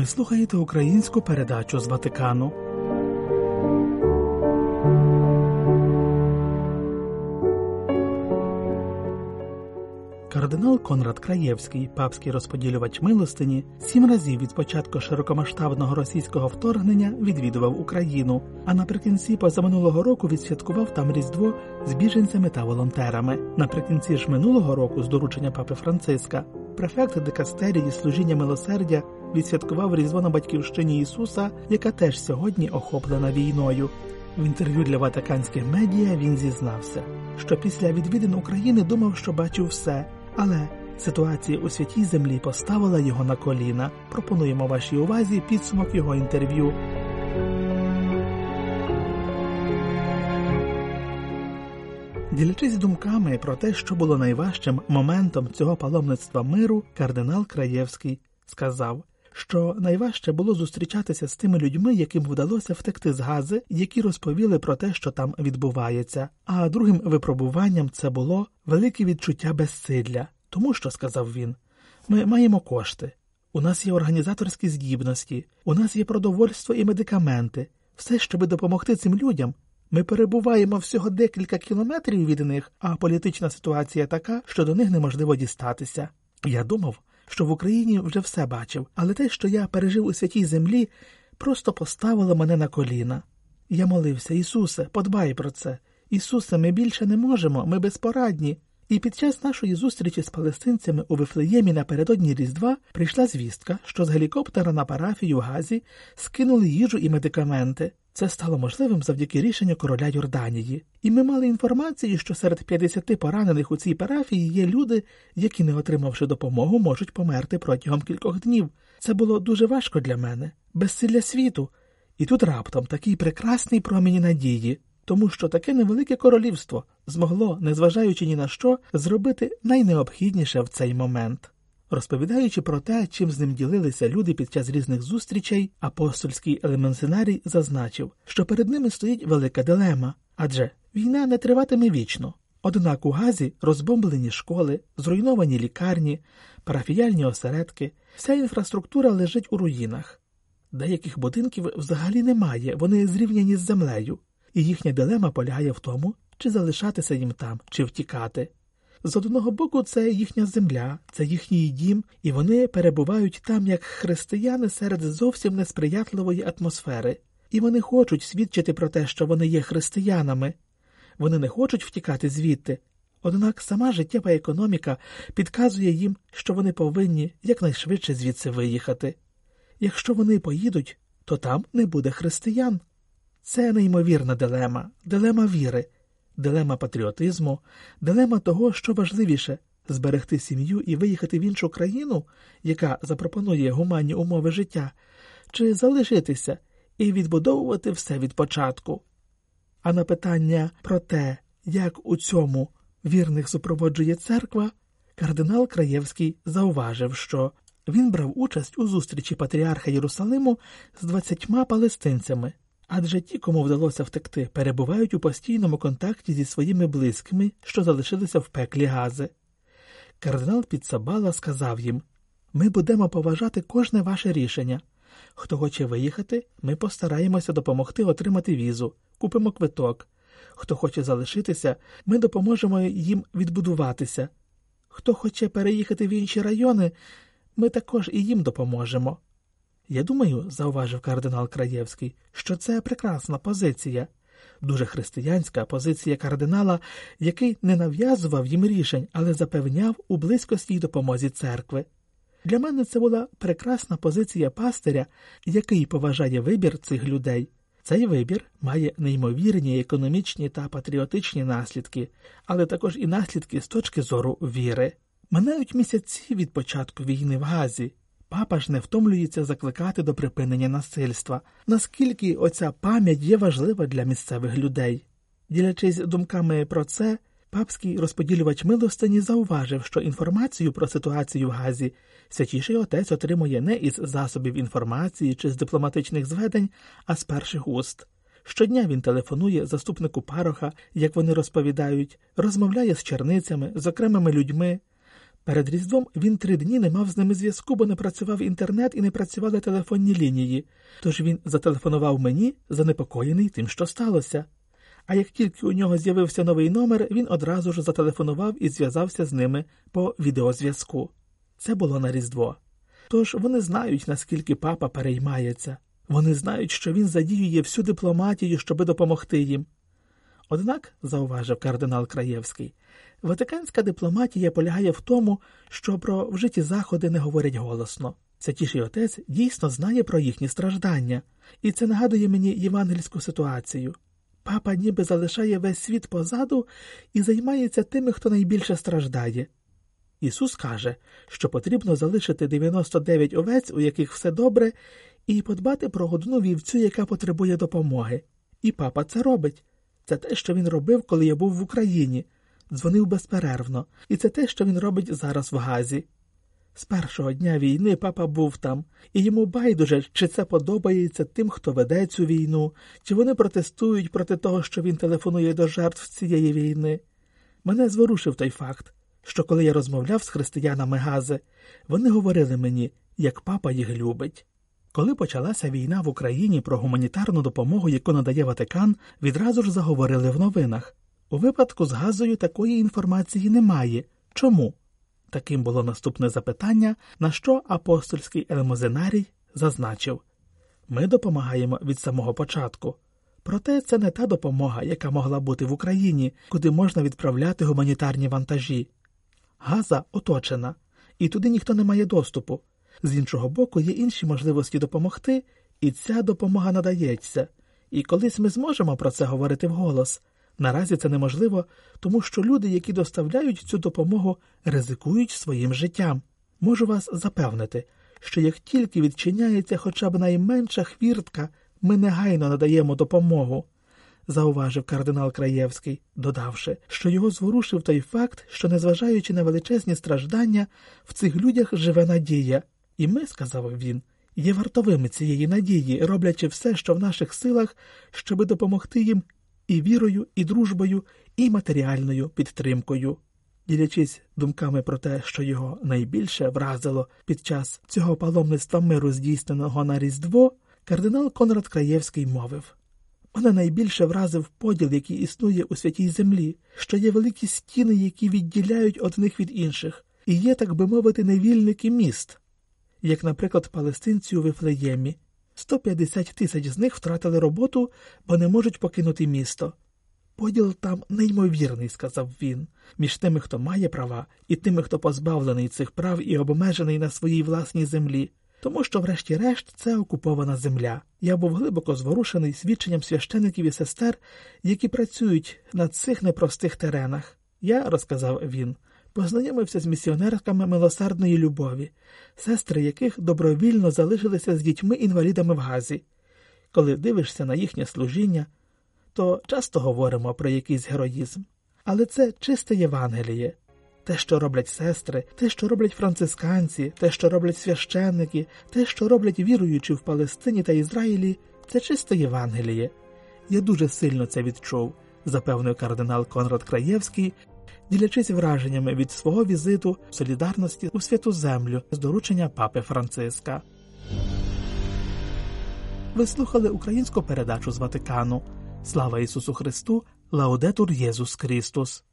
Ви слухаєте українську передачу з Ватикану. Кардинал Конрад Краєвський, папський розподілювач милостині, 7 разів від початку широкомасштабного російського вторгнення відвідував Україну, а наприкінці позаминулого року відсвяткував там Різдво з біженцями та волонтерами. Наприкінці ж минулого року, з доручення папи Франциска, префект дикастерії служіння милосердя відсвяткував Різдво на батьківщині Ісуса, яка теж сьогодні охоплена війною. В інтерв'ю для ватиканських медіа він зізнався, що після відвідин України думав, що бачив все, але ситуація у Святій Землі поставила його на коліна. Пропонуємо вашій увазі підсумок його інтерв'ю. Ділячись думками про те, що було найважчим моментом цього паломництва миру, кардинал Краєвський сказав, що найважче було зустрічатися з тими людьми, яким вдалося втекти з Гази, які розповіли про те, що там відбувається. А другим випробуванням це було велике відчуття безсилля. Тому що, сказав він, ми маємо кошти, у нас є організаторські здібності, у нас є продовольство і медикаменти. Все, щоб допомогти цим людям. Ми перебуваємо всього декілька кілометрів від них, а політична ситуація така, що до них неможливо дістатися. Я думав, що в Україні вже все бачив, але те, що я пережив у Святій Землі, просто поставило мене на коліна. Я молився: Ісусе, подбай про це. Ісусе, ми більше не можемо, ми безпорадні. І під час нашої зустрічі з палестинцями у Вифлеємі напередодні Різдва прийшла звістка, що з гелікоптера на парафію в Газі скинули їжу і медикаменти. Це стало можливим завдяки рішенню короля Йорданії. І ми мали інформацію, що серед 50 поранених у цій парафії є люди, які, не отримавши допомогу, можуть померти протягом кількох днів. Це було дуже важко для мене. Безсилля світу. І тут раптом такий прекрасний промінь надії. Тому що таке невелике королівство змогло, незважаючи ні на що, зробити найнеобхідніше в цей момент. Розповідаючи про те, чим з ним ділилися люди під час різних зустрічей, апостольський елеменсинарій зазначив, що перед ними стоїть велика дилема, адже війна не триватиме вічно. Однак у Газі розбомблені школи, зруйновані лікарні, парафіяльні осередки, вся інфраструктура лежить у руїнах. Деяких будинків взагалі немає, вони зрівняні з землею. І їхня дилема полягає в тому, чи залишатися їм там, чи втікати. З одного боку, це їхня земля, це їхній дім, і вони перебувають там як християни серед зовсім несприятливої атмосфери. І вони хочуть свідчити про те, що вони є християнами. Вони не хочуть втікати звідти. Однак сама життєва економіка підказує їм, що вони повинні якнайшвидше звідси виїхати. Якщо вони поїдуть, то там не буде християн. Це неймовірна дилема, дилема віри, дилема патріотизму, дилема того, що важливіше – зберегти сім'ю і виїхати в іншу країну, яка запропонує гуманні умови життя, чи залишитися і відбудовувати все від початку. А на питання про те, як у цьому вірних супроводжує церква, кардинал Краєвський зауважив, що він брав участь у зустрічі патріарха Єрусалиму з 20 палестинцями. Адже ті, кому вдалося втекти, перебувають у постійному контакті зі своїми близькими, що залишилися в пеклі Гази. Кардинал Підсабала сказав їм: «Ми будемо поважати кожне ваше рішення. Хто хоче виїхати, ми постараємося допомогти отримати візу, купимо квиток. Хто хоче залишитися, ми допоможемо їм відбудуватися. Хто хоче переїхати в інші райони, ми також і їм допоможемо». Я думаю, зауважив кардинал Краєвський, що це прекрасна позиція, дуже християнська позиція кардинала, який не нав'язував їм рішень, але запевняв у близькості й допомозі церкви. Для мене це була прекрасна позиція пастиря, який поважає вибір цих людей. Цей вибір має неймовірні економічні та патріотичні наслідки, але також і наслідки з точки зору віри. Минають місяці від початку війни в Газі. Папа ж не втомлюється закликати до припинення насильства. Наскільки оця пам'ять є важлива для місцевих людей? Ділячись думками про це, папський розподілювач милостині зауважив, що інформацію про ситуацію в Газі Святіший Отець отримує не із засобів інформації чи з дипломатичних зведень, а з перших уст. Щодня він телефонує заступнику пароха, як вони розповідають, розмовляє з черницями, з окремими людьми. Перед Різдвом він 3 дні не мав з ними зв'язку, бо не працював інтернет і не працювали телефонні лінії, тож він зателефонував мені, занепокоєний тим, що сталося. А як тільки у нього з'явився новий номер, він одразу ж зателефонував і зв'язався з ними по відеозв'язку. Це було на Різдво. Тож вони знають, наскільки папа переймається. Вони знають, що він задіює всю дипломатію, щоби допомогти їм. Однак, зауважив кардинал Краєвський, ватиканська дипломатія полягає в тому, що про вжиті заходи не говорять голосно. Святіший отець дійсно знає про їхні страждання, і це нагадує мені євангельську ситуацію. Папа ніби залишає весь світ позаду і займається тими, хто найбільше страждає. Ісус каже, що потрібно залишити 99 овець, у яких все добре, і подбати про одну вівцю, яка потребує допомоги. І папа це робить. Це те, що він робив, коли я був в Україні. Дзвонив безперервно. І це те, що він робить зараз в Газі. З першого дня війни папа був там, і йому байдуже, чи це подобається тим, хто веде цю війну, чи вони протестують проти того, що він телефонує до жертв цієї війни. Мене зворушив той факт, що коли я розмовляв з християнами Гази, вони говорили мені, як папа їх любить. Коли почалася війна в Україні, про гуманітарну допомогу, яку надає Ватикан, відразу ж заговорили в новинах. У випадку з Газою такої інформації немає. Чому? Таким було наступне запитання, на що апостольський елемозинарій зазначив. Ми допомагаємо від самого початку. Проте це не та допомога, яка могла бути в Україні, куди можна відправляти гуманітарні вантажі. Газа оточена, і туди ніхто не має доступу. З іншого боку, є інші можливості допомогти, і ця допомога надається. І колись ми зможемо про це говорити вголос. Наразі це неможливо, тому що люди, які доставляють цю допомогу, ризикують своїм життям. Можу вас запевнити, що як тільки відчиняється хоча б найменша хвіртка, ми негайно надаємо допомогу, зауважив кардинал Краєвський, додавши, що його зворушив той факт, що, незважаючи на величезні страждання, в цих людях живе надія. І ми, сказав він, є вартовими цієї надії, роблячи все, що в наших силах, щоби допомогти їм і вірою, і дружбою, і матеріальною підтримкою. Ділячись думками про те, що його найбільше вразило під час цього паломництва миру, здійсненого на Різдво, кардинал Конрад Краєвський мовив: «Мене найбільше вразив поділ, який існує у Святій Землі, що є великі стіни, які відділяють одних від інших, і є, так би мовити, невільники міст, як, наприклад, палестинці у Вифлеємі. 150 тисяч з них втратили роботу, бо не можуть покинути місто. Поділ там неймовірний, сказав він, між тими, хто має права, і тими, хто позбавлений цих прав і обмежений на своїй власній землі. Тому що, врешті-решт, це окупована земля. Я був глибоко зворушений свідченням священиків і сестер, які працюють на цих непростих теренах. Я, розказав він, познайомився з місіонерками милосердної любові, сестри яких добровільно залишилися з дітьми-інвалідами в Газі. Коли дивишся на їхнє служіння, то часто говоримо про якийсь героїзм. Але це чисте Євангеліє. Те, що роблять сестри, те, що роблять францисканці, те, що роблять священники, те, що роблять віруючі в Палестині та Ізраїлі, це чисте Євангеліє. Я дуже сильно це відчув, запевнив кардинал Конрад Краєвський, ділячись враженнями від свого візиту солідарності у Святу Землю з доручення папи Франциска. Ви слухали українську передачу з Ватикану. Слава Ісусу Христу! Лаудетур Єсус Христос!